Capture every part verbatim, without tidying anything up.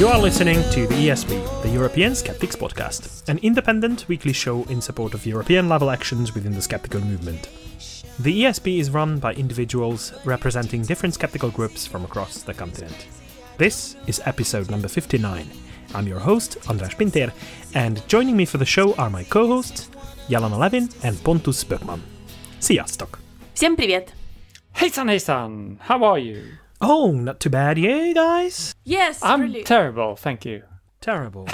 You are listening to the E S P, the European Skeptics Podcast, an independent weekly show in support of European-level actions within the skeptical movement. The E S P is run by individuals representing different skeptical groups from across the continent. This is episode number fifty-nine. I'm your host, András Pinter, and joining me for the show are my co-hosts, Yelena Levin and Pontus Bergman. Sziasztok! Всем привет! Hejsan, hejsan! How are you? Oh, not too bad, yeah, guys? Yes, I'm really terrible, thank you. Terrible.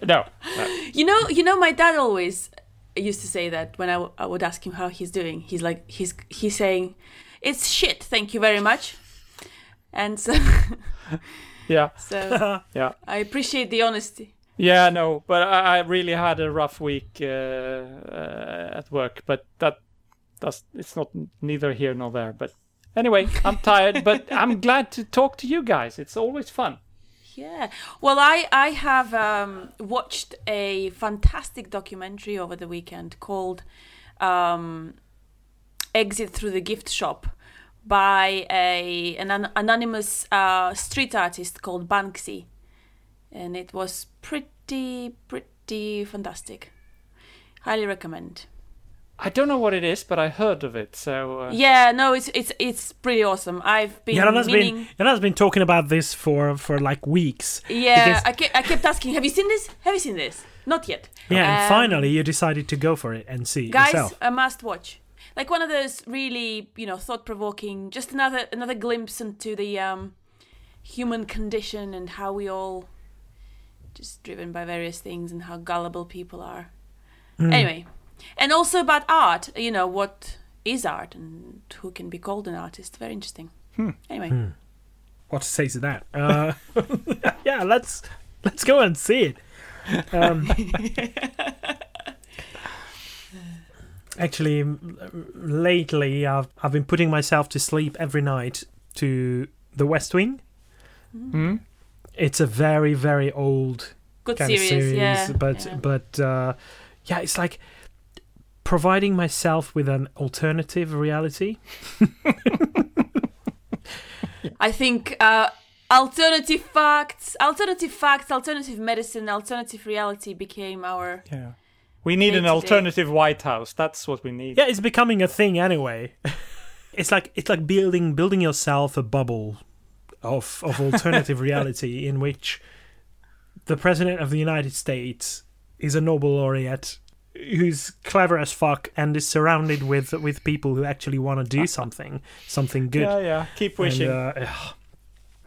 no, no. You know, you know, my dad always used to say that when I, w- I would ask him how he's doing. He's like, he's he's saying, it's shit, thank you very much. And so, yeah, so yeah, I appreciate the honesty. Yeah, no, but I, I really had a rough week uh, uh, at work, but that that's it's not neither here nor there, but. Anyway, I'm tired, but I'm glad to talk to you guys. It's always fun. Yeah. Well, I, I have um, watched a fantastic documentary over the weekend called um, Exit Through the Gift Shop by a an, an anonymous uh, street artist called Banksy. And it was pretty, pretty fantastic. Highly recommend. I don't know what it is, but I heard of it. So uh... yeah, no, it's it's it's pretty awesome. I've been Yelena's meaning... been Yelena's been talking about this for, for like weeks. Yeah, because... I kept I kept asking, have you seen this? Have you seen this? Not yet. Yeah, um, and finally you decided to go for it and see guys, yourself. Guys, a must watch. Like one of those really, you know, thought provoking. Just another another glimpse into the um, human condition and how we all just driven by various things and how gullible people are. Mm. Anyway. And also about art, you know, what is art and who can be called an artist. Very interesting. Hmm. Anyway. Hmm. What to say to that? Uh, yeah, let's let's go and see it. Um, actually, lately I've, I've been putting myself to sleep every night to The West Wing. Mm. It's a very, very old Good kind series, of series. Yeah. But, yeah. but uh, yeah, it's like... providing myself with an alternative reality. I think uh, alternative facts, alternative facts, alternative medicine, alternative reality became our... Yeah. We need an alternative White House. That's what we need. Yeah, it's becoming a thing anyway. It's like it's like building building yourself a bubble of of alternative reality in which the President of the United States is a Nobel laureate who's clever as fuck and is surrounded with with people who actually want to do something something good. Yeah, yeah. Keep wishing. And, uh,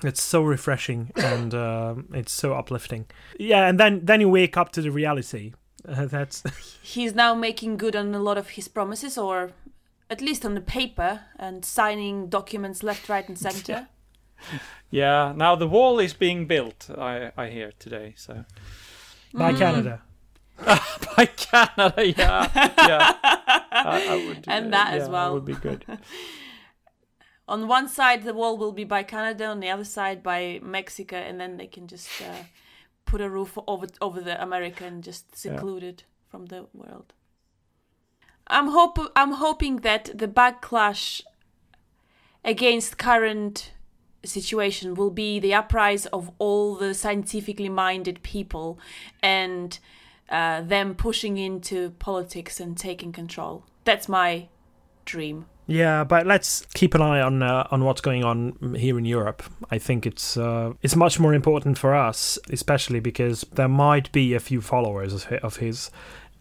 it's so refreshing and uh, it's so uplifting. Yeah, and then then you wake up to the reality. Uh, that's. He's now making good on a lot of his promises, or at least on the paper, and signing documents left, right, and center. Yeah. Now the wall is being built. I I hear today. So. By mm. Canada. By Canada, yeah, yeah. I, I would, and that uh, yeah, as well. That would be good. On one side, the wall will be by Canada. On the other side, by Mexico, and then they can just uh, put a roof over over the America and just seclude yeah. it from the world. I'm hope I'm hoping that the backlash against current situation will be the uprise of all the scientifically minded people and. Uh, them pushing into politics and taking control. That's my dream. Yeah, but let's keep an eye on uh, on what's going on here in Europe. I think it's uh, it's much more important for us, especially because there might be a few followers of his,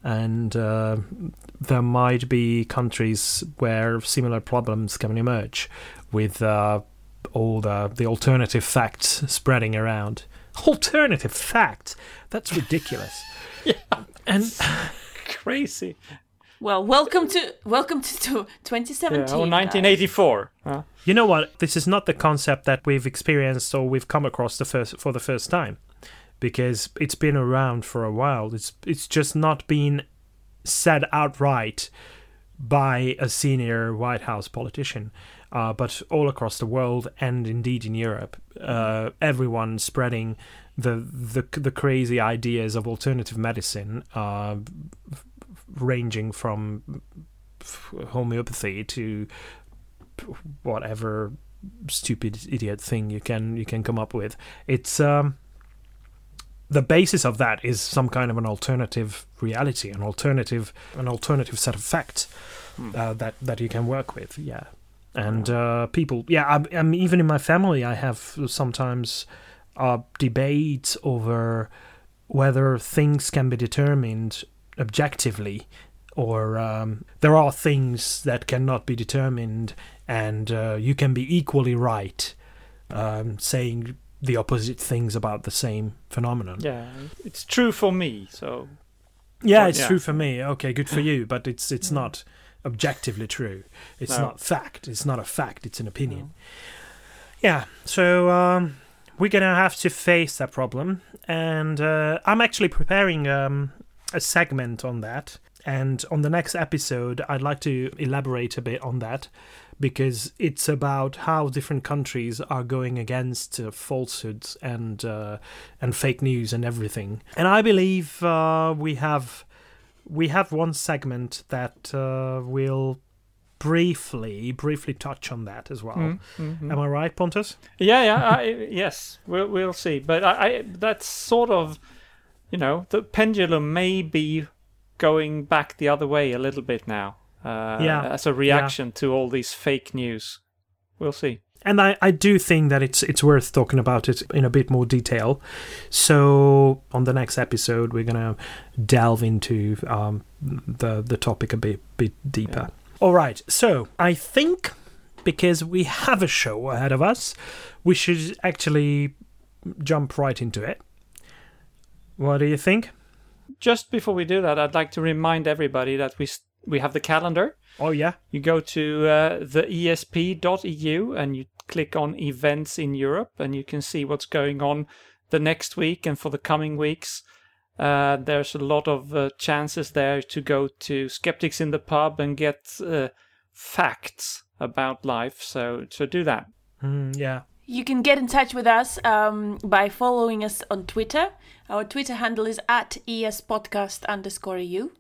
and uh, there might be countries where similar problems can emerge with uh, all the, the alternative facts spreading around. Alternative fact? That's ridiculous. Yeah, and crazy. Well, welcome to welcome to, to twenty seventeen. Yeah, or nineteen eighty-four. Huh? You know what? This is not the concept that we've experienced or we've come across the first for the first time, because it's been around for a while. It's it's just not been said outright by a senior White House politician, uh, but all across the world and indeed in Europe, uh, everyone spreading. The, the the crazy ideas of alternative medicine, uh, f- ranging from f- homeopathy to p- whatever stupid idiot thing you can you can come up with. It's um, the basis of that is some kind of an alternative reality, an alternative, an alternative set of facts uh, that that you can work with. Yeah, and uh, people. Yeah, I'm, I'm even in my family. I have sometimes uh, debates over whether things can be determined objectively, or um, there are things that cannot be determined, and uh, you can be equally right um, saying the opposite things about the same phenomenon. Yeah, it's true for me. So yeah, it's yeah. true for me. Okay, good for you, but it's it's not objectively true. It's no. not fact. It's not a fact. It's an opinion. No. Yeah. So um, we're gonna have to face that problem, and uh, I'm actually preparing um, a segment on that. And on the next episode, I'd like to elaborate a bit on that, because it's about how different countries are going against uh, falsehoods and uh, and fake news and everything. And I believe uh, we have we have one segment that uh, will briefly briefly touch on that as well. Mm-hmm. Am I right, Pontus? Yeah, yeah, I, yes. We'll we'll see. But I, I that's sort of, you know, the pendulum may be going back the other way a little bit now, uh, yeah. as a reaction yeah. to all these fake news. We'll see. And I, I do think that it's it's worth talking about it in a bit more detail. So on the next episode, we're going to delve into um, the, the topic a bit, bit deeper. Yeah. All right. So I think because we have a show ahead of us, we should actually jump right into it. What do you think? Just before we do that, I'd like to remind everybody that we st- we have the calendar. Oh, yeah. You go to uh, the E S P dot E U and you click on Events in Europe, and you can see what's going on the next week and for the coming weeks. Uh, there's a lot of uh, chances there to go to Skeptics in the Pub and get uh, facts about life, so, so do that. Mm, yeah. You can get in touch with us um, by following us on Twitter. Our Twitter handle is at ESPodcast underscore EU.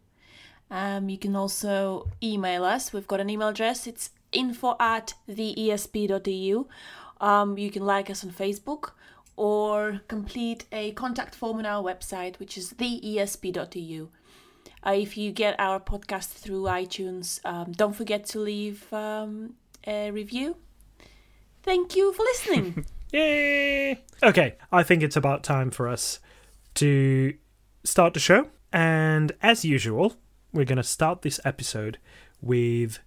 Um, you can also email us. We've got an email address. It's info at the E S P dot E U. Um, you can like us on Facebook or complete a contact form on our website, which is the E S P dot E U. Uh, if you get our podcast through iTunes, um, don't forget to leave um, a review. Thank you for listening. Yay! Okay, I think it's about time for us to start the show. And as usual, we're going to start this episode with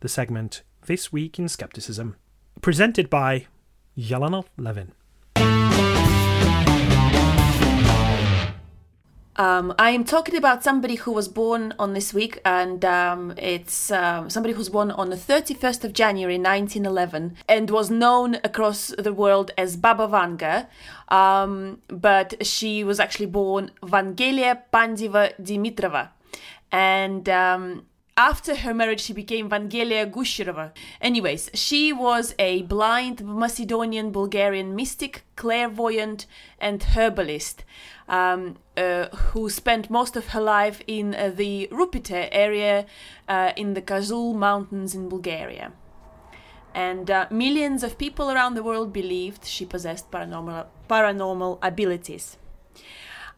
the segment This Week in Skepticism, presented by Yelena Levin. Um, I am talking about somebody who was born on this week, and um, it's um, somebody who was born on the thirty-first of January nineteen eleven and was known across the world as Baba Vanga, um, but she was actually born Vangelia Pandeva Dimitrova, and um, after her marriage she became Vangelia Gushirova. Anyways, she was a blind Macedonian-Bulgarian mystic, clairvoyant and herbalist. Um, uh, who spent most of her life in uh, the Rupite area uh, in the Kazul Mountains in Bulgaria. And uh, millions of people around the world believed she possessed paranormal, paranormal abilities.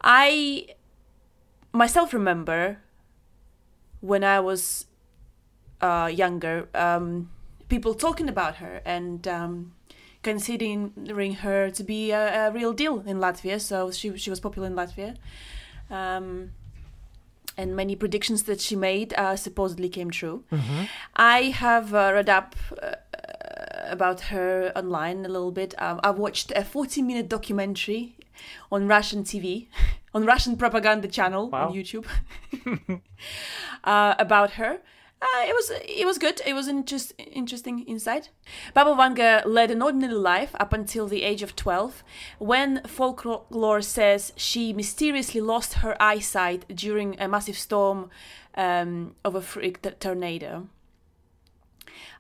I myself remember when I was uh, younger, um, people talking about her and Um, considering her to be a, a real deal in Latvia, so she she was popular in Latvia. Um, and many predictions that she made uh, supposedly came true. Mm-hmm. I have uh, read up uh, about her online a little bit. Um, I've watched a forty-minute documentary on Russian T V, on Russian propaganda channel wow. on YouTube, uh, about her. Uh, it was it was good. It was an interest, interesting insight. Baba Vanga led an ordinary life up until the age of twelve, when folklore says she mysteriously lost her eyesight during a massive storm um, of a freak t- tornado.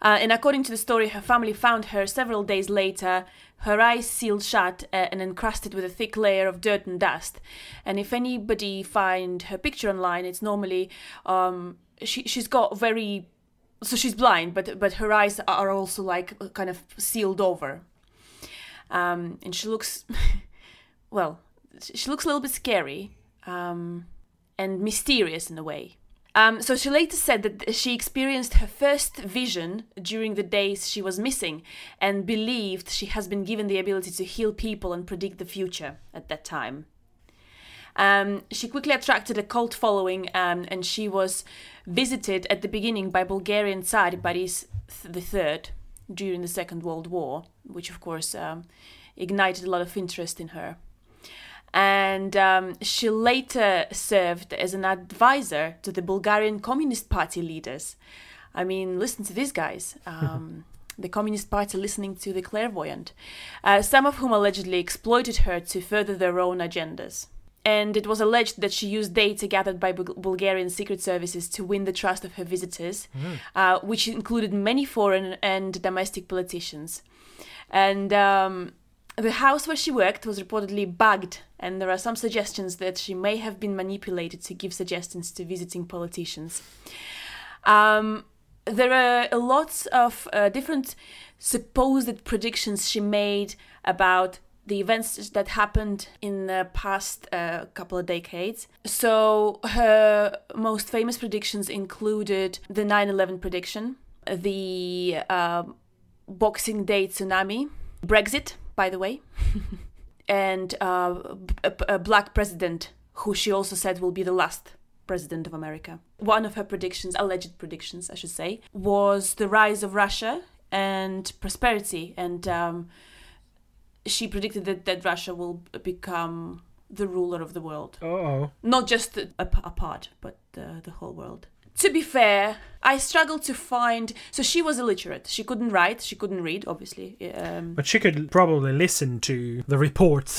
Uh, and according to the story, her family found her several days later, her eyes sealed shut uh, and encrusted with a thick layer of dirt and dust. And if anybody find her picture online, it's normally... Um, She she's got very, so she's blind, but but her eyes are also like kind of sealed over, um, and she looks, well, she looks a little bit scary um, and mysterious in a way. Um, so she later said that she experienced her first vision during the days she was missing and believed she has been given the ability to heal people and predict the future at that time. Um, she quickly attracted a cult following um, and she was visited at the beginning by Bulgarian Tsar Boris the third during the Second World War, which of course um, ignited a lot of interest in her. And um, she later served as an advisor to the Bulgarian Communist Party leaders. I mean, listen to these guys. Um, the Communist Party listening to the clairvoyant. Uh, some of whom allegedly exploited her to further their own agendas. And it was alleged that she used data gathered by B- Bulgarian secret services to win the trust of her visitors, mm. uh, which included many foreign and domestic politicians. And... Um, The house where she worked was reportedly bugged, and there are some suggestions that she may have been manipulated to give suggestions to visiting politicians. Um, there are lots of uh, different supposed predictions she made about the events that happened in the past uh, couple of decades. So her most famous predictions included the nine eleven prediction, the uh, Boxing Day tsunami, Brexit, by the way, and uh, a, a black president, who she also said will be the last president of America. One of her predictions, alleged predictions, I should say, was the rise of Russia and prosperity. And um, she predicted that, that Russia will become the ruler of the world. Oh. Not just a, a part, but the, the whole world. To be fair, I struggled to find... So she was illiterate. She couldn't write. She couldn't read, obviously. Um, but she could probably listen to the reports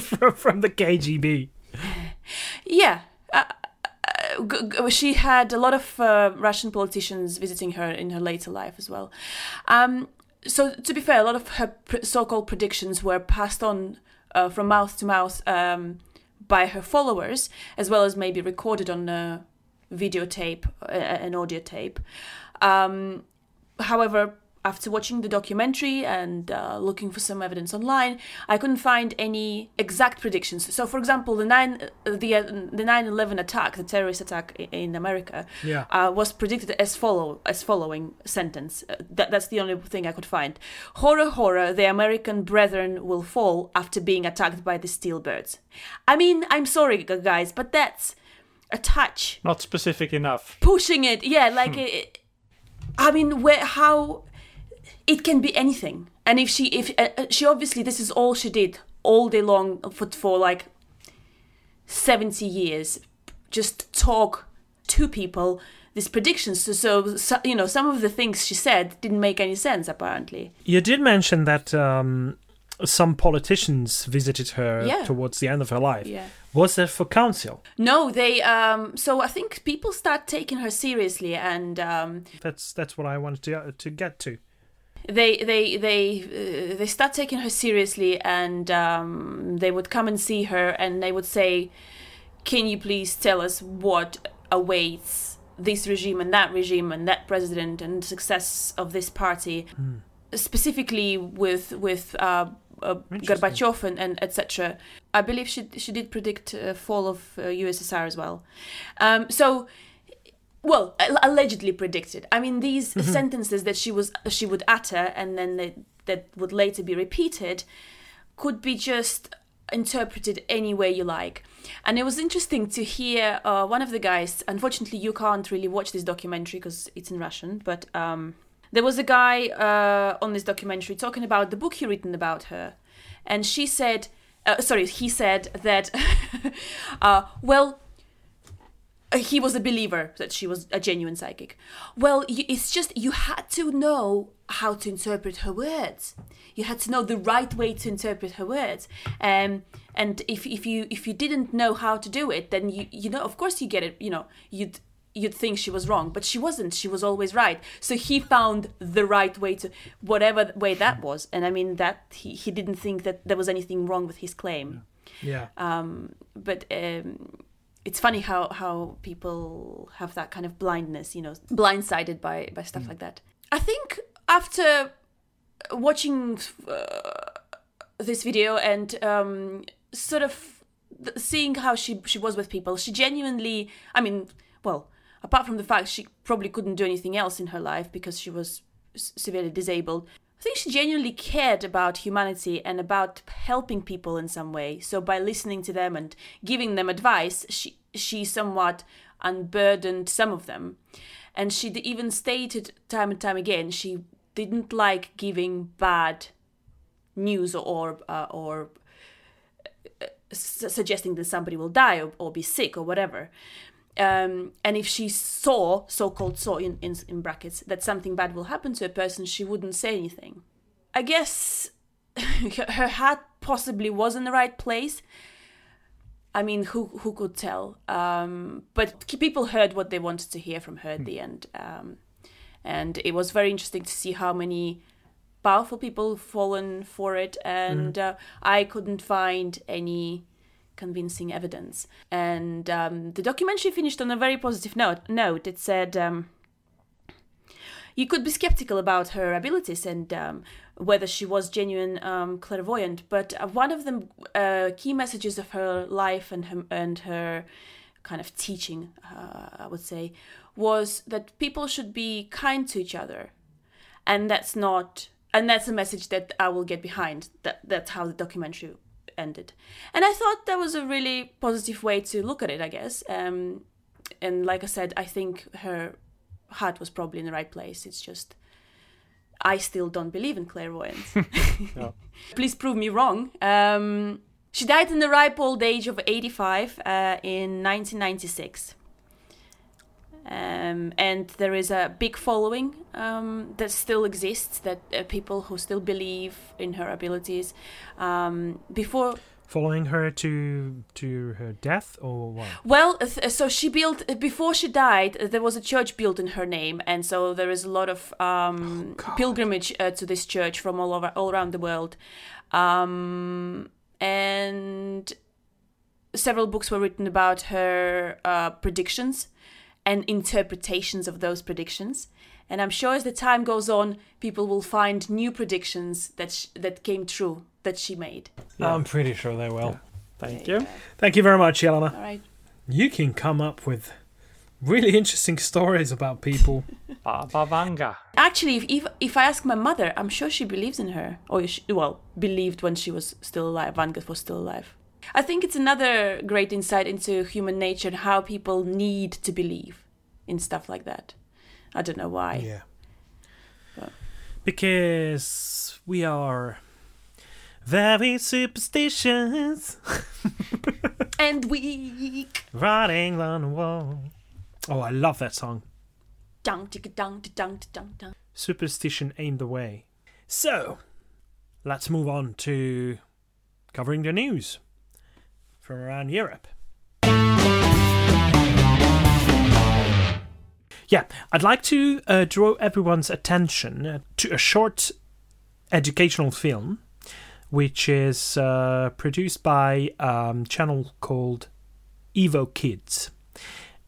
from, from the K G B. Yeah. Uh, uh, g- g- she had a lot of uh, Russian politicians visiting her in her later life as well. Um, so to be fair, a lot of her pr- so-called predictions were passed on uh, from mouth to mouth um, by her followers, as well as maybe recorded on... Uh, videotape, uh, an audio tape. Um, however, after watching the documentary and uh, looking for some evidence online, I couldn't find any exact predictions. So, for example, the nine the uh, the nine eleven attack, the terrorist attack in America, yeah. uh, was predicted as follow as following sentence. Uh, that, that's the only thing I could find. Horror, horror! The American brethren will fall after being attacked by the steelbirds. I mean, I'm sorry, guys, but that's a touch not specific enough, pushing it, yeah, like hmm. it, I mean, where, how it can be anything. And if she if uh, she obviously, this is all she did all day long for, for like seventy years, just talk to people these predictions. So, so, so you know, some of the things she said didn't make any sense, apparently. You did mention that um some politicians visited her, yeah, towards the end of her life. Yeah. Was that for counsel? No, they... Um, so I think people start taking her seriously and... Um, that's that's what I wanted to uh, to get to. They they they uh, they start taking her seriously, and um, they would come and see her and they would say, can you please tell us what awaits this regime and that regime and that president and success of this party? Mm. Specifically with... with uh, Uh, Gorbachev and, and et cetera. I believe she she did predict uh, fall of uh, U S S R as well. Um, so, well, allegedly predicted. I mean, these mm-hmm. sentences that she was she would utter and then they, that would later be repeated could be just interpreted any way you like. And it was interesting to hear uh, one of the guys. Unfortunately, you can't really watch this documentary because it's in Russian, but. Um, There was a guy uh, on this documentary talking about the book he written about her. And she said, uh, sorry, he said that, uh, well, he was a believer that she was a genuine psychic. Well, you, it's just you had to know how to interpret her words. You had to know the right way to interpret her words. Um, and if, if you if you didn't know how to do it, then, you, you know, of course you get it, you know, you'd... you'd think she was wrong, but she wasn't. She was always right. So he found the right way to, whatever way that was. And I mean, that he, he didn't think that there was anything wrong with his claim. Yeah. Um, but um, it's funny how, how people have that kind of blindness, you know, blindsided by, by stuff mm. like that. I think after watching uh, this video and um, sort of th- seeing how she she was with people, she genuinely, I mean, well, apart from the fact she probably couldn't do anything else in her life because she was s- severely disabled, I think she genuinely cared about humanity and about helping people in some way. So by listening to them and giving them advice, she she somewhat unburdened some of them. And she even stated time and time again, she didn't like giving bad news or uh, or uh, su- suggesting that somebody will die or, or be sick or whatever. Um, and if she saw, so-called saw in, in in brackets, that something bad will happen to a person, she wouldn't say anything. I guess her heart possibly was in the right place. I mean, who who could tell? Um, but people heard what they wanted to hear from her at the end. Um, and it was very interesting to see how many powerful people fallen for it. And mm. uh, I couldn't find any convincing evidence. And um, the documentary finished on a very positive note. note. It said, um, you could be skeptical about her abilities and um, whether she was genuine um, clairvoyant, but one of the uh, key messages of her life and her, and her kind of teaching, uh, I would say, was that people should be kind to each other. And that's not, and that's a message that I will get behind. That That's how the documentary ended. And I thought that was a really positive way to look at it, I guess. Um, and like I said, I think her heart was probably in the right place. It's just, I still don't believe in clairvoyance. No. Please prove me wrong. Um, she died in the ripe old age of eighty-five uh, in nineteen ninety-six. Um, and there is a big following um, that still exists, that uh, people who still believe in her abilities. Um, before following her to to her death, or what? Well, th- so she built before she died. There was a church built in her name, and so there is a lot of um, oh, pilgrimage uh, to this church from all over, all around the world, um, and several books were written about her uh, predictions and interpretations of those predictions. And I'm sure as the time goes on, people will find new predictions that sh- that came true that she made. Yeah. I'm pretty sure they will. Yeah. Thank there you. Go. Thank you very much, Yelena. All right. You can come up with really interesting stories about people. Baba Vanga. Actually, if, if if I ask my mother, I'm sure she believes in her. Or, she, well, believed when she was still alive, Vanga was still alive. I think it's another great insight into human nature and how people need to believe in stuff like that. I don't know why. Yeah. But. Because we are very superstitious. And weak. Writing on the wall. Oh, I love that song. Dun, dun, dun, dun, dun, dun. Superstition ain't the way. So, let's move on to covering the news from around Europe. Yeah, I'd like to uh, draw everyone's attention to a short educational film, which is uh, produced by a channel called Evo Kids.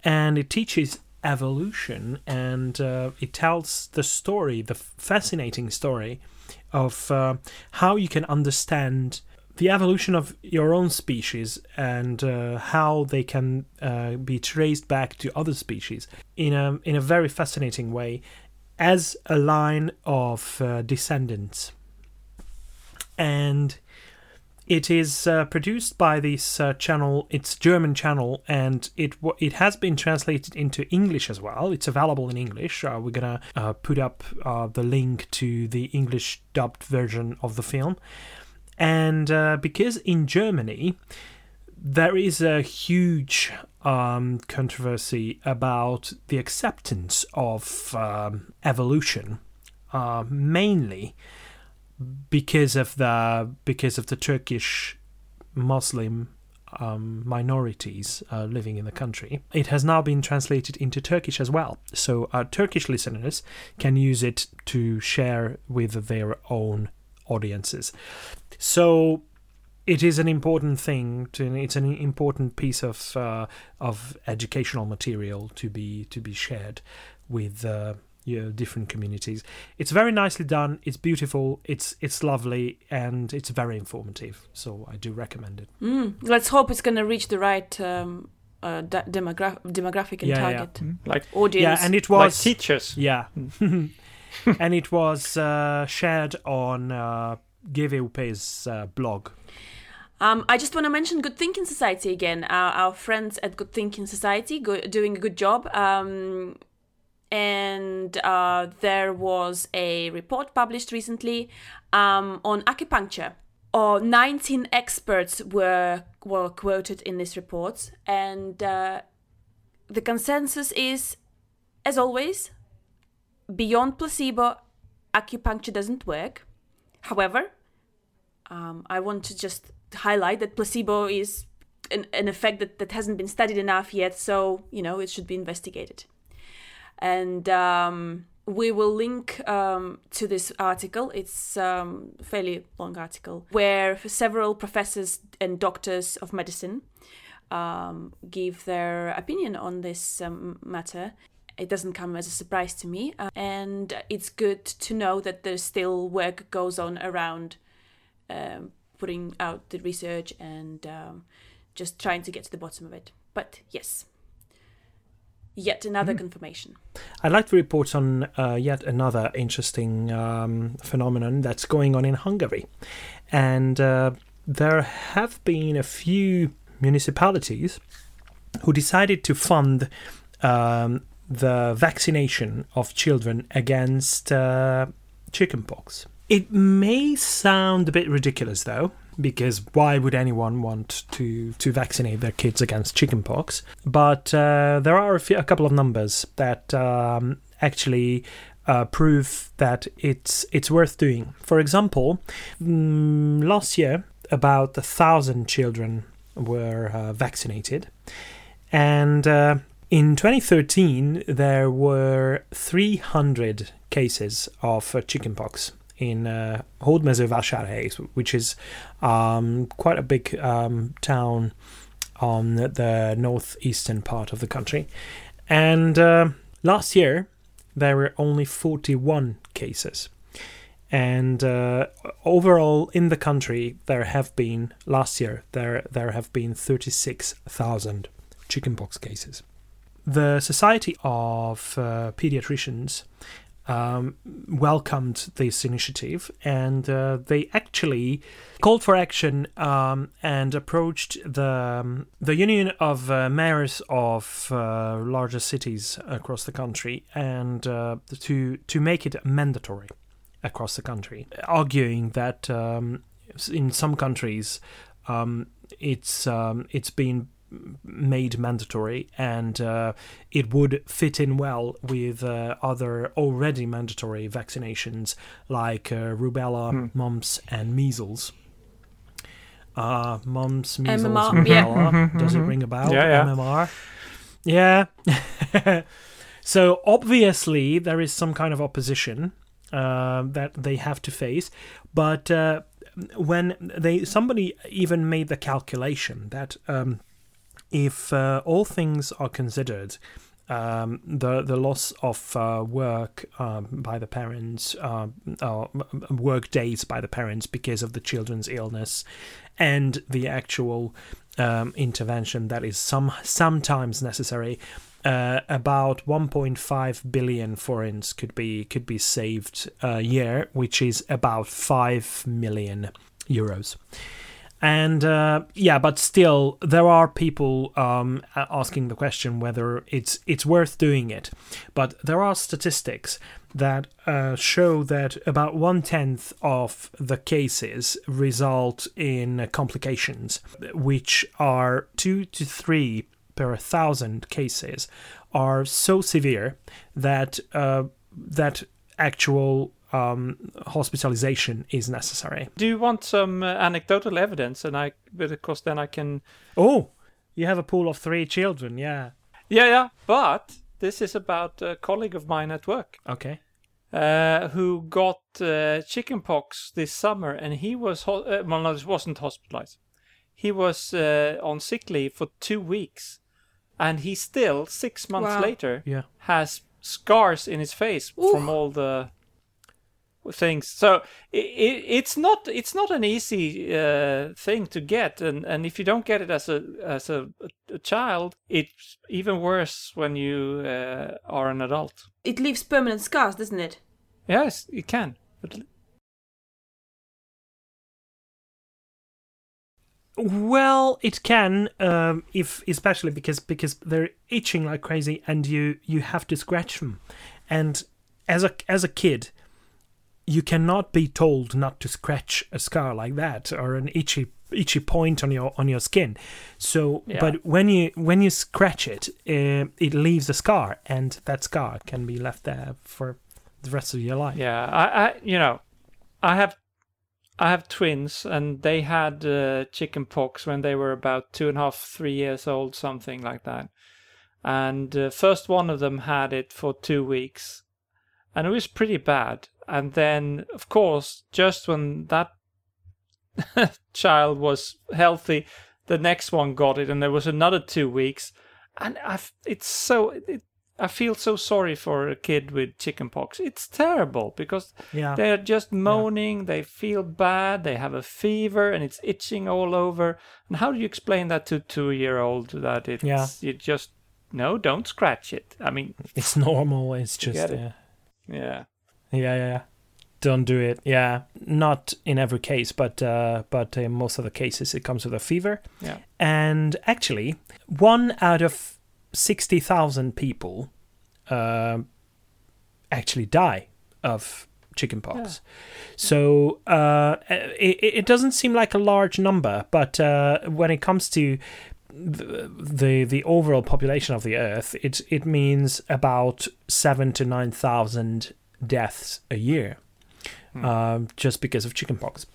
And it teaches evolution, and uh, it tells the story, the fascinating story, of uh, how you can understand the evolution of your own species and uh, how they can uh, be traced back to other species in a in a very fascinating way, as a line of uh, descendants. And it is uh, produced by this uh, channel. It's German channel, and it it has been translated into English as well. It's available in English. Uh, we're gonna uh, put up uh, the link to the English dubbed version of the film. And uh, because in Germany there is a huge um, controversy about the acceptance of um, evolution, uh, mainly because of the because of the Turkish Muslim um, minorities uh, living in the country, it has now been translated into Turkish as well. So our Turkish listeners can use it to share with their own audiences. So it is an important thing to, it's an important piece of uh, of educational material to be to be shared with uh, you know, different communities. It's very nicely done. It's beautiful. It's it's lovely, and it's very informative. So I do recommend it. Mm. Let's hope it's going to reach the right um, uh, de- demogra- demographic and yeah, target, yeah. Mm. like audience. Yeah, and it was like teachers. Yeah, and it was uh, shared on uh, G V U P's uh, blog. Um, I just want to mention Good Thinking Society again. Our, our friends at Good Thinking Society go, doing a good job. Um, and uh, there was a report published recently um, on acupuncture. Oh, nineteen experts were were quoted in this report. And uh, the consensus is, as always, beyond placebo, acupuncture doesn't work. However, um, I want to just... highlight that placebo is an, an effect that, that hasn't been studied enough yet, so you know it should be investigated. And um, we will link um, to this article. It's um, a fairly long article where several professors and doctors of medicine um, give their opinion on this um, matter. It doesn't come as a surprise to me, uh, and it's good to know that there's still work goes on around um, putting out the research and um, just trying to get to the bottom of it. But yes, yet another mm. confirmation. I'd like to report on uh, yet another interesting um, phenomenon that's going on in Hungary. And uh, there have been a few municipalities who decided to fund um, the vaccination of children against uh, chickenpox. It may sound a bit ridiculous, though, because why would anyone want to, to vaccinate their kids against chickenpox? But uh, there are a, few, a couple of numbers that um, actually uh, prove that it's it's worth doing. For example, mm, last year, about a thousand children were uh, vaccinated. And uh, in twenty thirteen, there were three hundred cases of uh, chickenpox in uh, Houdmese Valshare, which is um, quite a big um, town on the northeastern part of the country. And uh, last year, there were only forty-one cases. And uh, overall, in the country, there have been, last year, there, there have been thirty-six thousand chickenpox cases. The Society of uh, Pediatricians Um, welcomed this initiative, and uh, they actually called for action um, and approached the um, the Union of uh, Mayors of uh, larger cities across the country, and uh, to to make it mandatory across the country, arguing that um, in some countries um, it's um, it's been made mandatory, and uh, it would fit in well with uh, other already mandatory vaccinations like uh, rubella, mm. mumps, and measles. Uh, mumps, measles, M M R, rubella. Yeah. Mm-hmm, Does mm-hmm. it ring a bell? Yeah, yeah. M M R. Yeah. So obviously there is some kind of opposition uh, that they have to face, but uh, when they somebody even made the calculation that. Um, If uh, all things are considered, um, the the loss of uh, work um, by the parents, uh, uh, work days by the parents because of the children's illness, and the actual um, intervention that is some sometimes necessary, uh, about one point five billion forints could be could be saved a year, which is about five million euros. And, uh, yeah, but still, there are people um, asking the question whether it's it's worth doing it. But there are statistics that uh, show that about one-tenth of the cases result in complications, which are two to three per thousand cases, are so severe that uh, that actual... Um, hospitalization is necessary. Do you want some uh, anecdotal evidence? And I, because then I can. Oh, you have a pool of three children, yeah. Yeah, yeah. But this is about a colleague of mine at work. Okay. Uh, who got uh, chickenpox this summer, and he was ho- uh, well, no, he wasn't hospitalized. He was uh, on sick leave for two weeks, and he still six months wow. later yeah. has scars in his face Ooh. From all the things. So it, it, it's not it's not an easy uh, thing to get, and, and if you don't get it as a as a, a child, it's even worse when you uh, are an adult. It leaves permanent scars, doesn't it? Yes, it can. But... Well, it can, um, if especially because because they're itching like crazy, and you, you have to scratch them. And as a as a kid, you cannot be told not to scratch a scar like that or an itchy itchy point on your on your skin. So, yeah. But when you when you scratch it, uh, it leaves a scar, and that scar can be left there for the rest of your life. Yeah, I, I you know, I have. I have twins, and they had uh, chicken pox when they were about two and a half, three years old, something like that. And uh, first one of them had it for two weeks, and it was pretty bad. And then, of course, just when that child was healthy, the next one got it, and there was another two weeks. And I've, it's so... It, I feel so sorry for a kid with chickenpox. It's terrible because yeah. they're just moaning, yeah. they feel bad, they have a fever, and it's itching all over. And how do you explain that to a two-year-old that it's yeah. you just, no, don't scratch it. I mean... It's normal, it's just... Uh, it. Yeah. Yeah, yeah. Don't do it. Yeah. Not in every case, but uh, but in most of the cases it comes with a fever. Yeah. And actually, one out of... sixty thousand people uh, actually die of chickenpox. Yeah. So uh, it, it doesn't seem like a large number, but uh, when it comes to the, the the overall population of the Earth, it it means about seven to nine thousand deaths a year, mm. uh, just because of chickenpox.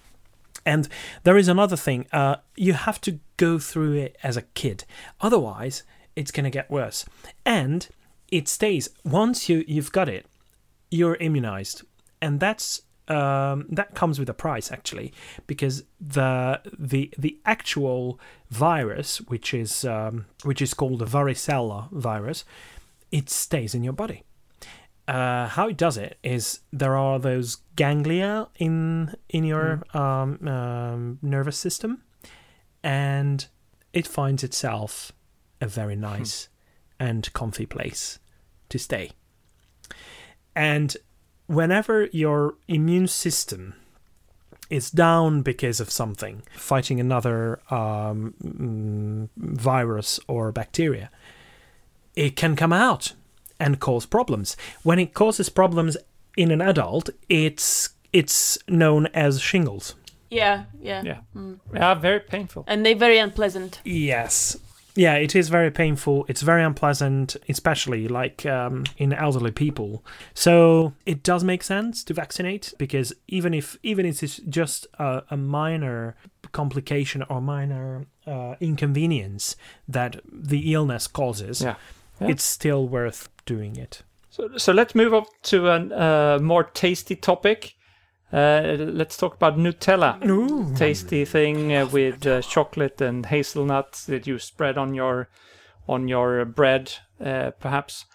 And there is another thing: uh, you have to go through it as a kid, otherwise. It's going to get worse. And it stays. Once you, you've got it, you're immunized. And that's um, that comes with a price, actually, because the the the actual virus, which is um, which is called the varicella virus, it stays in your body. Uh, how it does it is there are those ganglia in, in your mm. um, um, nervous system, and it finds itself... a very nice hmm. and comfy place to stay. And whenever your immune system is down because of something, fighting another um, virus or bacteria, it can come out and cause problems. When it causes problems in an adult, it's it's known as shingles. Yeah, yeah. Yeah, mm. yeah very painful. And they're very unpleasant. Yes. Yeah, it is very painful. It's very unpleasant, especially like um, in elderly people. So it does make sense to vaccinate because even if even if it's just a, a minor complication or minor uh, inconvenience that the illness causes, yeah. Yeah. it's still worth doing it. So, so let's move up to a uh, more tasty topic. Uh, let's talk about Nutella. Ooh. Tasty thing uh, with uh, chocolate and hazelnuts that you spread on your on your bread, uh, perhaps.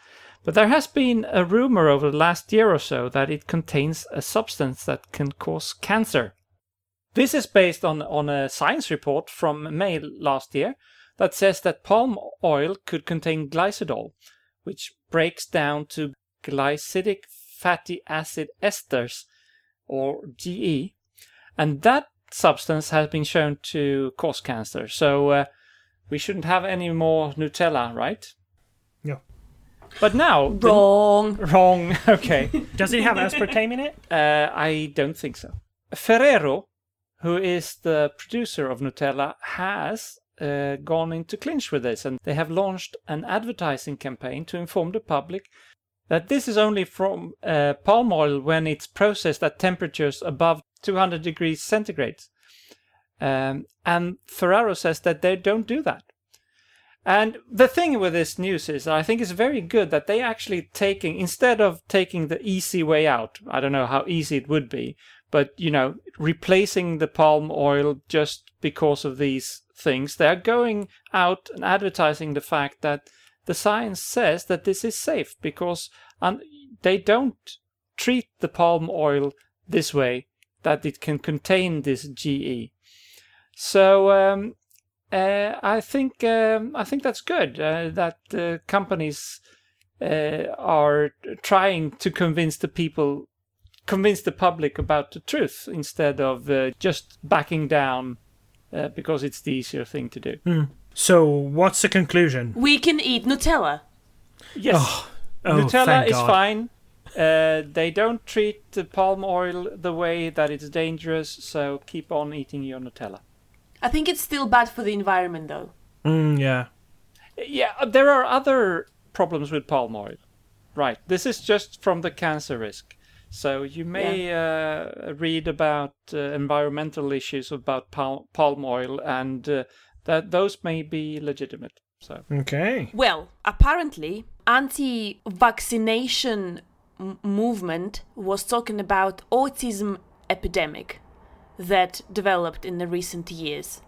But there has been a rumor over the last year or so that it contains a substance that can cause cancer. This is based on, on a science report from May last year that says that palm oil could contain glycidol, which breaks down to glycidic fatty acid esters, or G E, and that substance has been shown to cause cancer. So uh, we shouldn't have any more Nutella, right? No. But now... Wrong. The... Wrong, okay. Does it have aspartame in it? Uh, I don't think so. Ferrero, who is the producer of Nutella, has uh, gone into clinch with this, and they have launched an advertising campaign to inform the public that this is only from uh, palm oil when it's processed at temperatures above two hundred degrees centigrade. Um, and Ferrero says that they don't do that. And the thing with this news is, I think it's very good that they actually taking, instead of taking the easy way out, I don't know how easy it would be, but, you know, replacing the palm oil just because of these things, they're going out and advertising the fact that the science says that this is safe because And they don't treat the palm oil this way, that it can contain this G E. So um, uh, I think um, I think that's good uh, that uh, companies uh, are trying to convince the people, convince the public about the truth instead of uh, just backing down uh, because it's the easier thing to do. Mm. So what's the conclusion? We can eat Nutella. Yes. Oh. Oh, Nutella is God. fine. Uh, they don't treat the palm oil the way that it's dangerous, so keep on eating your Nutella. I think it's still bad for the environment, though. Mm, yeah. Yeah, there are other problems with palm oil. Right, this is just from the cancer risk. So you may yeah. uh, read about uh, environmental issues about pal- palm oil, and uh, that those may be legitimate. So. Okay. Well, apparently, anti-vaccination m- movement was talking about autism epidemic that developed in the recent years.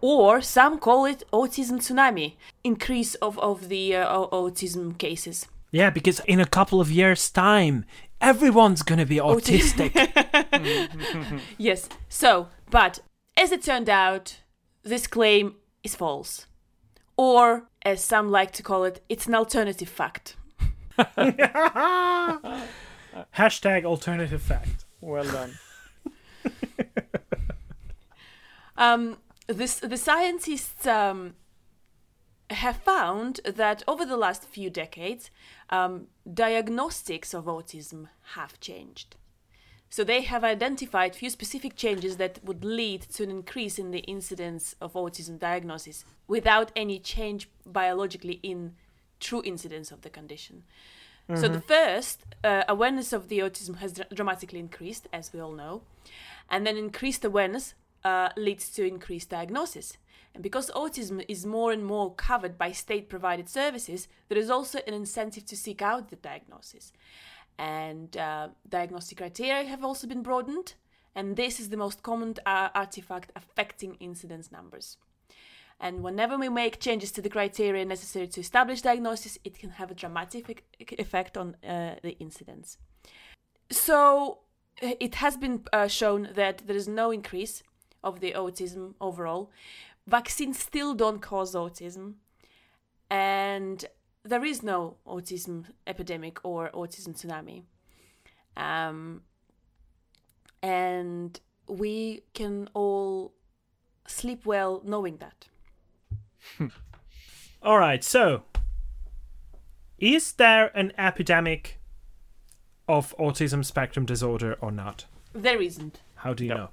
Or some call it autism tsunami, increase of, of the uh, autism cases. Yeah, because in a couple of years' time, everyone's going to be autistic. Yes. So, but as it turned out, this claim is false. Or, as some like to call it, it's an alternative fact. Hashtag alternative fact. Well done. um, this, the scientists um, have found that over the last few decades, um, diagnostics of autism have changed. So they have identified few specific changes that would lead to an increase in the incidence of autism diagnosis without any change biologically in true incidence of the condition. Mm-hmm. So the first, uh, awareness of the autism has dr- dramatically increased, as we all know. And then increased awareness uh, leads to increased diagnosis. And because autism is more and more covered by state-provided services, there is also an incentive to seek out the diagnosis. And uh, diagnostic criteria have also been broadened, and this is the most common uh, artifact affecting incidence numbers. And whenever we make changes to the criteria necessary to establish diagnosis, it can have a dramatic e- effect on uh, the incidence. So it has been uh, shown that there is no increase of the autism overall. Vaccines still don't cause autism, and there is no autism epidemic or autism tsunami. Um, and we can all sleep well knowing that. Hmm. All right, so is there an epidemic of autism spectrum disorder or not? There isn't. How do you no. know?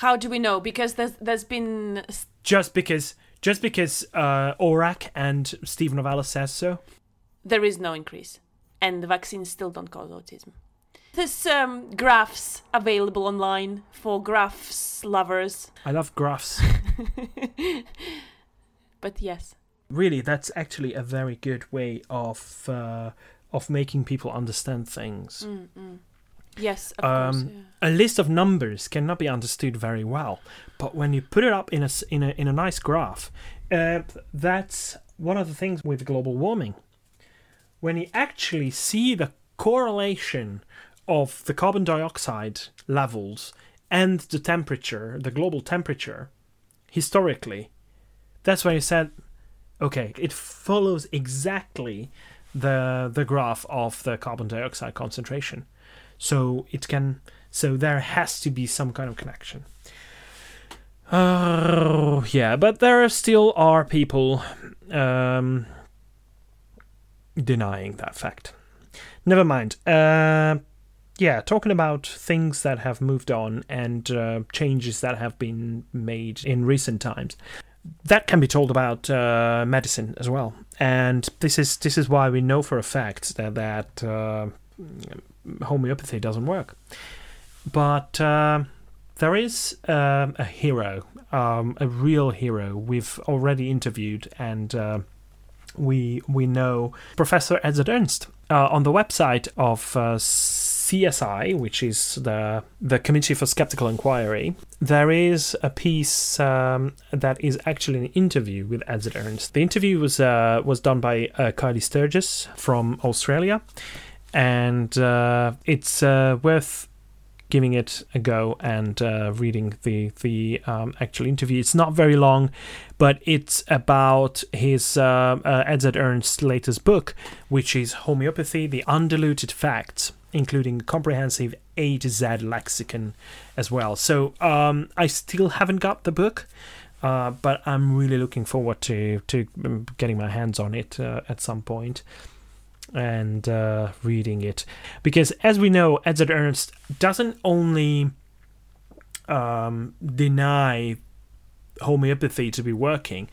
How do we know? Because there's, there's been... Just because... Just because uh, ORAC and Stephen Novalis says so? There is no increase. And the vaccines still don't cause autism. There's um, graphs available online for graphs lovers. I love graphs. But yes. Really, that's actually a very good way of uh, of making people understand things. Mm-mm. Yes, of um, course. Yeah. A list of numbers cannot be understood very well, but when you put it up in a in a in a nice graph, uh, that's one of the things with global warming. When you actually see the correlation of the carbon dioxide levels and the temperature, the global temperature, historically, that's when you said, okay, it follows exactly the the graph of the carbon dioxide concentration. So it can. So there has to be some kind of connection. Uh, yeah, but there still are people um, denying that fact. Never mind. Uh, yeah, talking about things that have moved on and uh, changes that have been made in recent times. That can be told about uh, medicine as well, and this is this is why we know for a fact that that. Uh, homeopathy doesn't work, but uh, there is uh, a hero, um, a real hero we've already interviewed, and uh, we we know Professor Edzard Ernst uh, on the website of uh, C S I, which is the the Committee for Skeptical Inquiry, there is a piece um, that is actually an interview with Edzard Ernst. The interview was uh, was done by uh, Kylie Sturgis from Australia, and uh, it's uh, worth giving it a go and uh, reading the the um, actual interview. It's not very long, but it's about his uh, uh, Edzard Ernst's latest book, which is Homeopathy, the Undiluted Facts, including a comprehensive A to Z lexicon as well. So um, I still haven't got the book, uh, but I'm really looking forward to, to getting my hands on it uh, at some point and uh, reading it. Because as we know, Edzard Ernst doesn't only um, deny homeopathy to be working,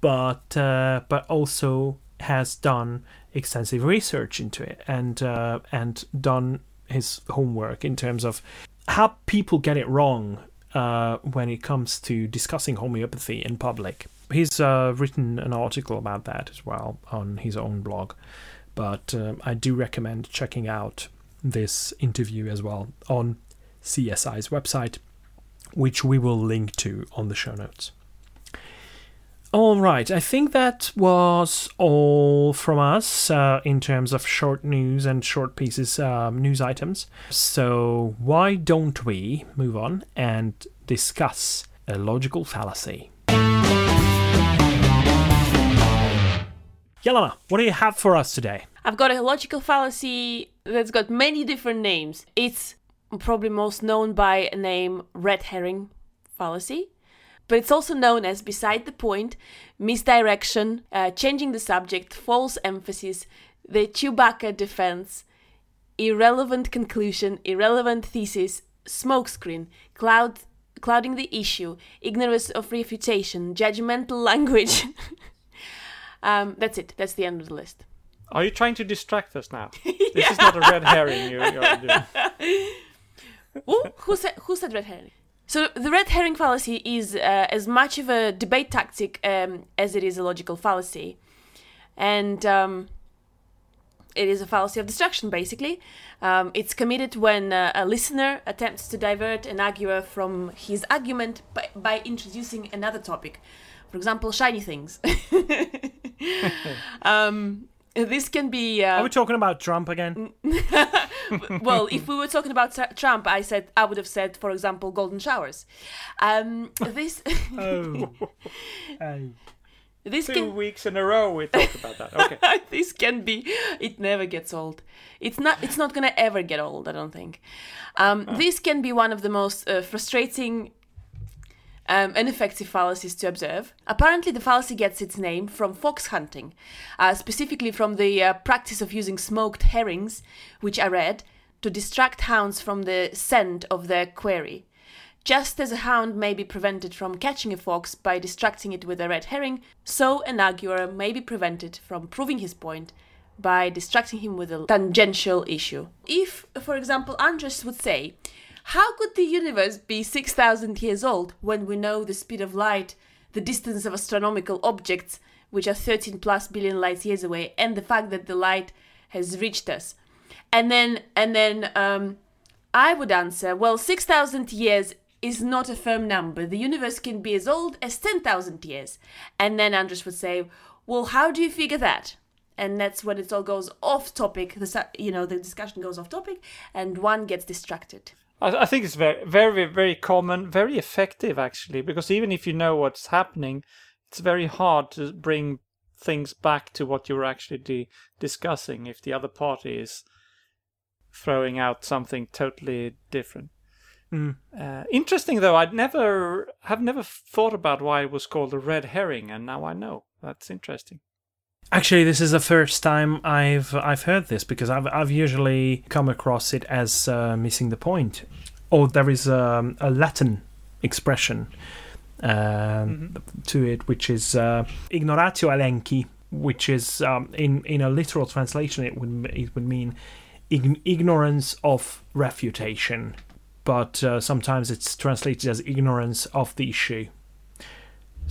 but uh, but also has done extensive research into it and uh, and done his homework in terms of how people get it wrong uh, when it comes to discussing homeopathy in public. He's uh, written an article about that as well on his own blog. But um, I do recommend checking out this interview as well on C S I's website, which we will link to on the show notes. All right, I think that was all from us uh, in terms of short news and short pieces, um, news items. So why don't we move on and discuss a logical fallacy? Yelena, what do you have for us today? I've got a logical fallacy that's got many different names. It's probably most known by a name Red Herring fallacy, but it's also known as beside the point, misdirection, uh, changing the subject, false emphasis, the Chewbacca defense, irrelevant conclusion, irrelevant thesis, smokescreen, cloud, clouding the issue, ignorance of refutation, judgmental language. Um, that's it. That's the end of the list. Are you trying to distract us now? This yeah. is not a red herring you, you're doing. Ooh, who, said, who said red herring? So the red herring fallacy is uh, as much of a debate tactic um, as it is a logical fallacy. And um, it is a fallacy of distraction, basically. Um, it's committed when uh, a listener attempts to divert an arguer from his argument by, by introducing another topic. For example, shiny things. um, this can be... Uh... Are we talking about Trump again? Well, if we were talking about tra- Trump, I said I would have said, for example, golden showers. Um, this... oh. Hey. This Two can... weeks in a row we talked about that. Okay. This can be... It never gets old. It's not It's not going to ever get old, I don't think. Um, oh. This can be one of the most uh, frustrating... Um, ineffective fallacies to observe. Apparently, the fallacy gets its name from fox hunting, uh, specifically from the uh, practice of using smoked herrings, which are red, to distract hounds from the scent of their quarry. Just as a hound may be prevented from catching a fox by distracting it with a red herring, so an arguer may be prevented from proving his point by distracting him with a tangential issue. If, for example, András would say, "How could the universe be six thousand years old when we know the speed of light, the distance of astronomical objects, which are thirteen plus billion light years away, and the fact that the light has reached us?" And then and then um, I would answer, well, six thousand years is not a firm number. The universe can be as old as ten thousand years. And then András would say, well, how do you figure that? And that's when it all goes off topic. The, you know, the discussion goes off topic and one gets distracted. I think it's very, very, very common, very effective, actually, because even if you know what's happening, it's very hard to bring things back to what you were actually de- discussing if the other party is throwing out something totally different. Mm. Uh, interesting, though, I'd never have never thought about why it was called a red herring, and now I know. That's interesting. Actually, this is the first time I've I've heard this, because I've I've usually come across it as uh, missing the point. Or oh, there is um, a Latin expression um, mm-hmm. to it, which is uh, ignoratio elenchi, which is um, in in a literal translation it would it would mean ign- ignorance of refutation, but uh, sometimes it's translated as ignorance of the issue.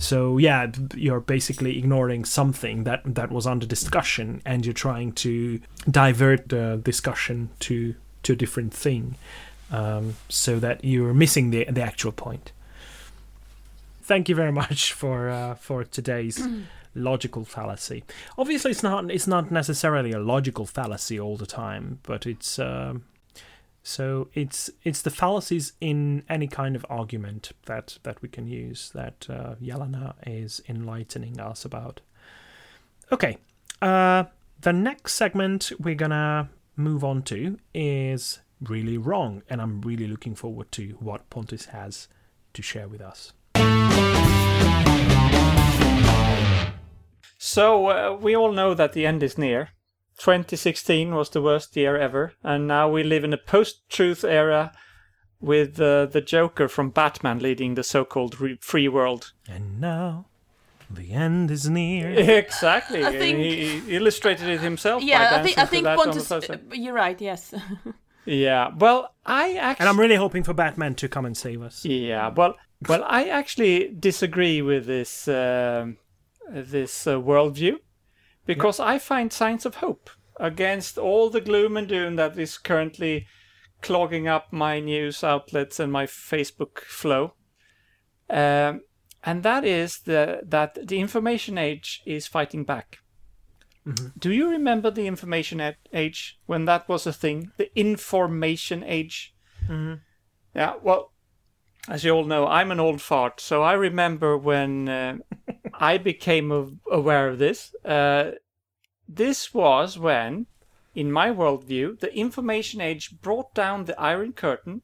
So, yeah, you're basically ignoring something that, that was under discussion, and you're trying to divert the discussion to, to a different thing, um, so that you're missing the the actual point. Thank you very much for uh, for today's logical fallacy. Obviously, it's not it's not necessarily a logical fallacy all the time, but it's uh, so it's it's the fallacies in any kind of argument that that we can use that uh, Yelena is enlightening us about. Okay. Uh, the next segment we're gonna move on to is really wrong, and I'm really looking forward to what Pontus has to share with us. So uh, we all know that the end is near. twenty sixteen was the worst year ever, and now we live in a post-truth era with uh, the Joker from Batman leading the so-called re- free world. And now the end is near. Exactly. I think, he, he illustrated it himself. Yeah, by I think, I think Pontus, uh, you're right, yes. Yeah, well, I actually... And I'm really hoping for Batman to come and save us. Yeah, well, well, I actually disagree with this uh, this uh, worldview, because yeah. I find signs of hope against all the gloom and doom that is currently clogging up my news outlets and my Facebook flow. Um... And that is the, that the information age is fighting back. Mm-hmm. Do you remember the information age when that was a thing? The information age? Mm-hmm. Yeah, well, as you all know, I'm an old fart. So I remember when uh, I became a- aware of this. Uh, this was when, in my worldview, the information age brought down the Iron Curtain.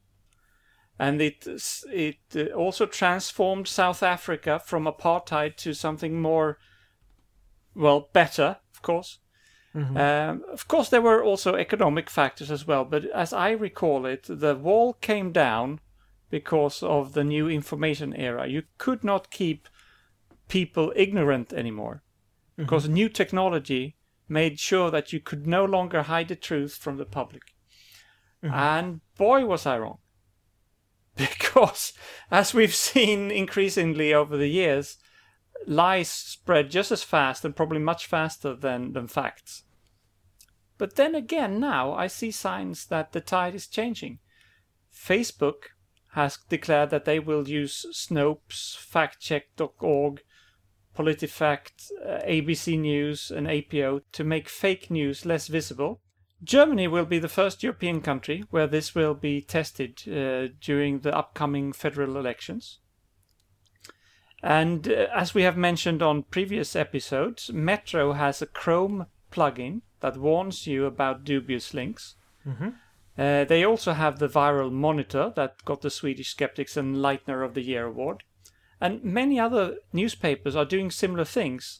And it it also transformed South Africa from apartheid to something more, well, better, of course. Mm-hmm. Um, of course, there were also economic factors as well. But as I recall it, the wall came down because of the new information era. You could not keep people ignorant anymore, mm-hmm. because new technology made sure that you could no longer hide the truth from the public. Mm-hmm. And boy, was I wrong. Because, as we've seen increasingly over the years, lies spread just as fast and probably much faster than, than facts. But then again, now I see signs that the tide is changing. Facebook has declared that they will use Snopes, factcheck dot org, PolitiFact, A B C News and A P O to make fake news less visible. Germany will be the first European country where this will be tested uh, during the upcoming federal elections. And uh, as we have mentioned on previous episodes, Metro has a Chrome plugin that warns you about dubious links. Mm-hmm. Uh, they also have the viral monitor that got the Swedish Skeptics and Lightner of the Year award. And many other newspapers are doing similar things,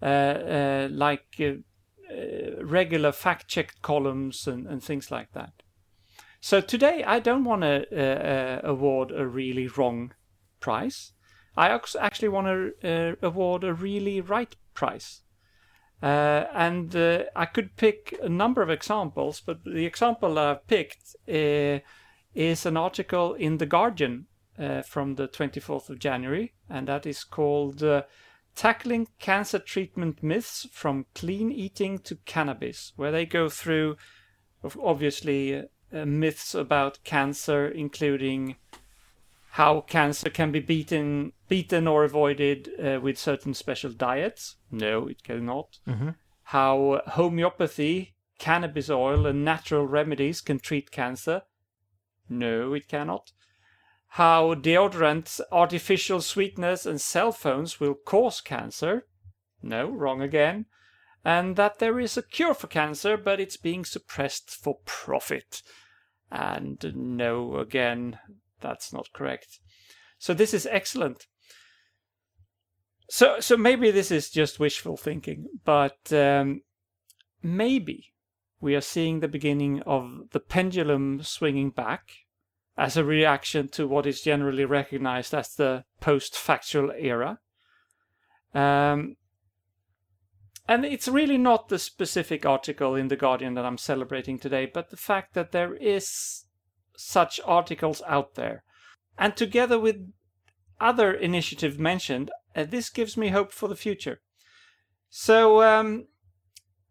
uh, uh, like... Uh, Uh, regular fact-checked columns and, and things like that. So today I don't want to uh, uh, award a really wrong prize. I actually want to uh, award a really right prize. Uh, and uh, I could pick a number of examples, but the example I've picked uh, is an article in The Guardian uh, from the twenty-fourth of January, and that is called... Uh, Tackling Cancer Treatment Myths from Clean Eating to Cannabis, where they go through, obviously, uh, myths about cancer, including how cancer can be beaten beaten or avoided uh, with certain special diets. No, it cannot. Mm-hmm. How homeopathy, cannabis oil, and natural remedies can treat cancer. No, it cannot. How deodorants, artificial sweeteners, and cell phones will cause cancer. No, wrong again. And that there is a cure for cancer, but it's being suppressed for profit. And no, again, that's not correct. So this is excellent. So, so maybe this is just wishful thinking, but um, maybe we are seeing the beginning of the pendulum swinging back, as a reaction to what is generally recognized as the post-factual era. Um, and it's really not the specific article in The Guardian that I'm celebrating today, but the fact that there is such articles out there. And together with other initiatives mentioned, uh, this gives me hope for the future. So, um,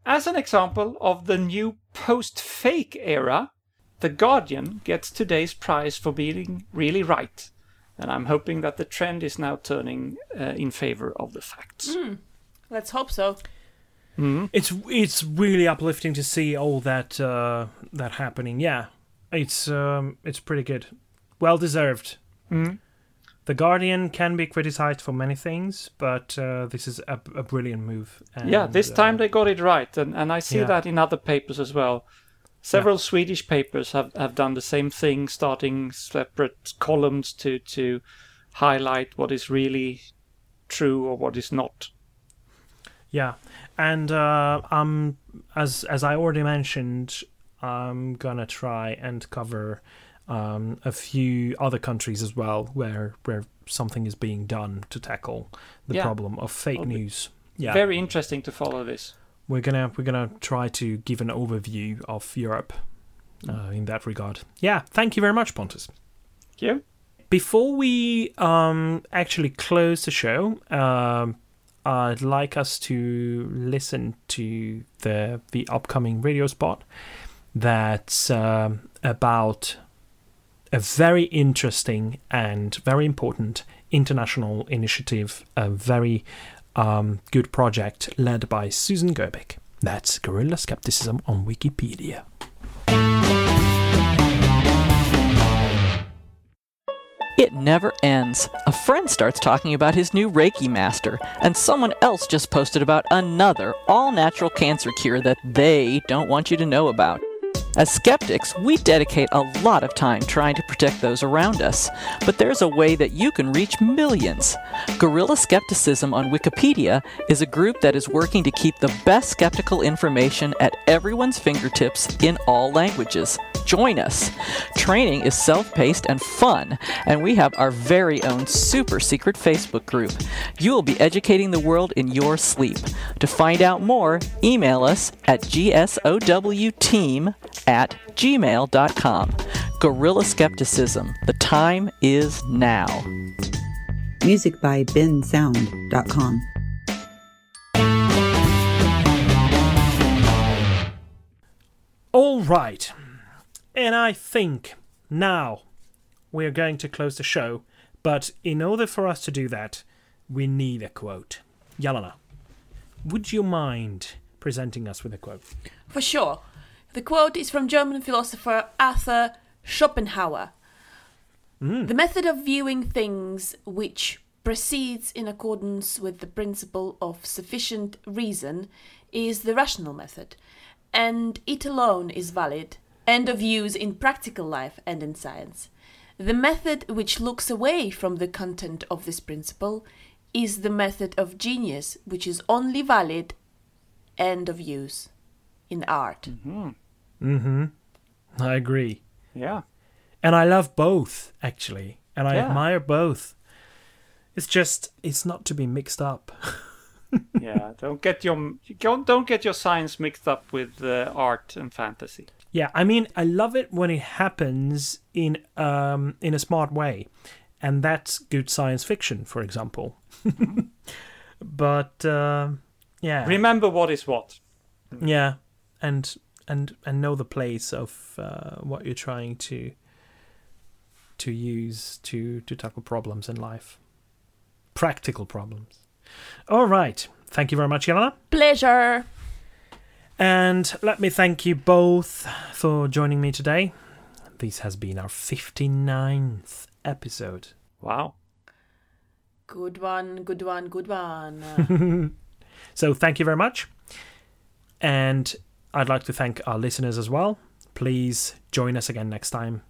as an example of the new post-fake era, The Guardian gets today's prize for being really right. And I'm hoping that the trend is now turning uh, in favor of the facts. Mm. Let's hope so. Mm-hmm. It's it's really uplifting to see all that uh, that happening. Yeah, it's um, it's pretty good, well deserved. Mm-hmm. The Guardian can be criticized for many things, but uh, this is a, a brilliant move. And, yeah, this time uh, they got it right, and and I see yeah. that in other papers as well. Several yeah. Swedish papers have, have done the same thing, starting separate columns to to highlight what is really true or what is not. Yeah, and uh, um, as as I already mentioned, I'm gonna try and cover um, a few other countries as well where where something is being done to tackle the yeah. problem of fake It'll news. Yeah, very interesting to follow this. We're gonna we're gonna try to give an overview of Europe uh, in that regard. Yeah, thank you very much, Pontus. Thank you. Before we um, actually close the show. Um, I'd like us to listen to the the upcoming radio spot that's um, about a very interesting and very important international initiative, a very um, good project led by Susan Gerbic. That's Guerrilla Skepticism on Wikipedia. It never ends. A friend starts talking about his new Reiki master, and someone else just posted about another all-natural cancer cure that they don't want you to know about. As skeptics, we dedicate a lot of time trying to protect those around us, but there's a way that you can reach millions. Guerrilla Skepticism on Wikipedia is a group that is working to keep the best skeptical information at everyone's fingertips in all languages. Join us. Training is self-paced and fun, and we have our very own super secret Facebook group. You will be educating the world in your sleep. To find out more, email us at g s o w team at gmail dot com. Guerrilla Skepticism. The time is now. Music by ben sound dot com. All right. And I think now we're going to close the show. But in order for us to do that, we need a quote. Yelena, would you mind presenting us with a quote? For sure. The quote is from German philosopher Arthur Schopenhauer. Mm. The method of viewing things which proceeds in accordance with the principle of sufficient reason is the rational method, and it alone is valid and of use in practical life and in science. The method which looks away from the content of this principle is the method of genius, which is only valid and of use in art. Mm-hmm. Mm-hmm. I agree. Yeah. And I love both, actually. And I yeah. admire both. It's just, it's not to be mixed up. yeah, don't get your don't get your science mixed up with uh, art and fantasy. Yeah, I mean, I love it when it happens in um, in a smart way, and that's good science fiction, for example. but uh, yeah, remember what is what. Yeah, and and and know the place of uh, what you're trying to to use to to tackle problems in life, practical problems. All right, thank you very much, Yelena. Pleasure. And let me thank you both for joining me today. This has been our fifty-ninth episode. Wow. Good one, good one, good one. So thank you very much. And I'd like to thank our listeners as well. Please join us again next time.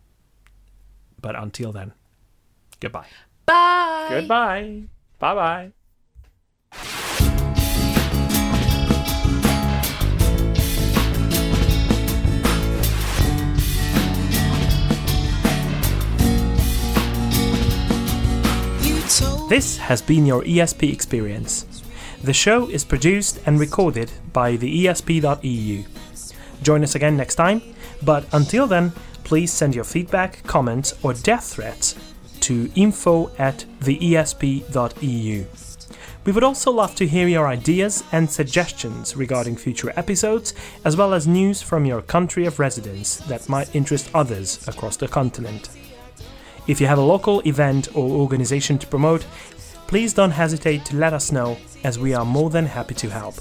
But until then, goodbye. Bye. Goodbye. Bye-bye. This has been your E S P experience. The show is produced and recorded by the E S P dot e u. Join us again next time, but until then, please send your feedback, comments, or death threats to info at the E S P dot e u. We would also love to hear your ideas and suggestions regarding future episodes, as well as news from your country of residence that might interest others across the continent. If you have a local event or organization to promote, please don't hesitate to let us know, as we are more than happy to help.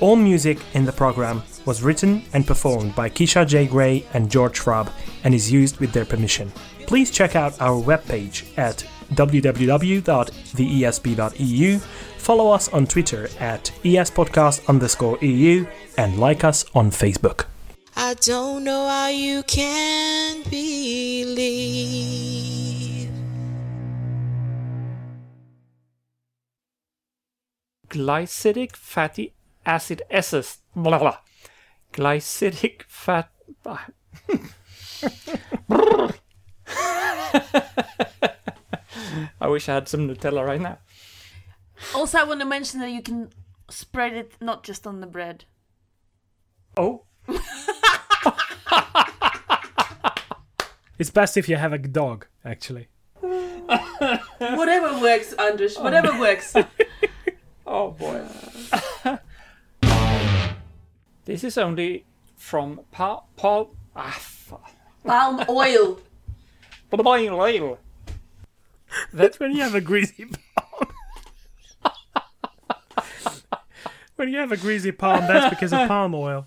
All music in the program was written and performed by Keisha J. Gray and George Schraub and is used with their permission. Please check out our webpage at w w w dot the e s p dot e u, follow us on Twitter at espodcast underscore e u, and like us on Facebook. I don't know how you can believe. Glycidic fatty acid acids. Blah, blah. Glycidic fat. I wish I had some Nutella right now. Also, I want to mention that you can spread it not just on the bread. Oh. It's best if you have a dog, actually. Whatever works, András. Whatever oh. works. Oh, boy. This is only from palm pal- ah, palm oil. Palm oil. That's when you have a greasy palm. When you have a greasy palm, that's because of palm oil.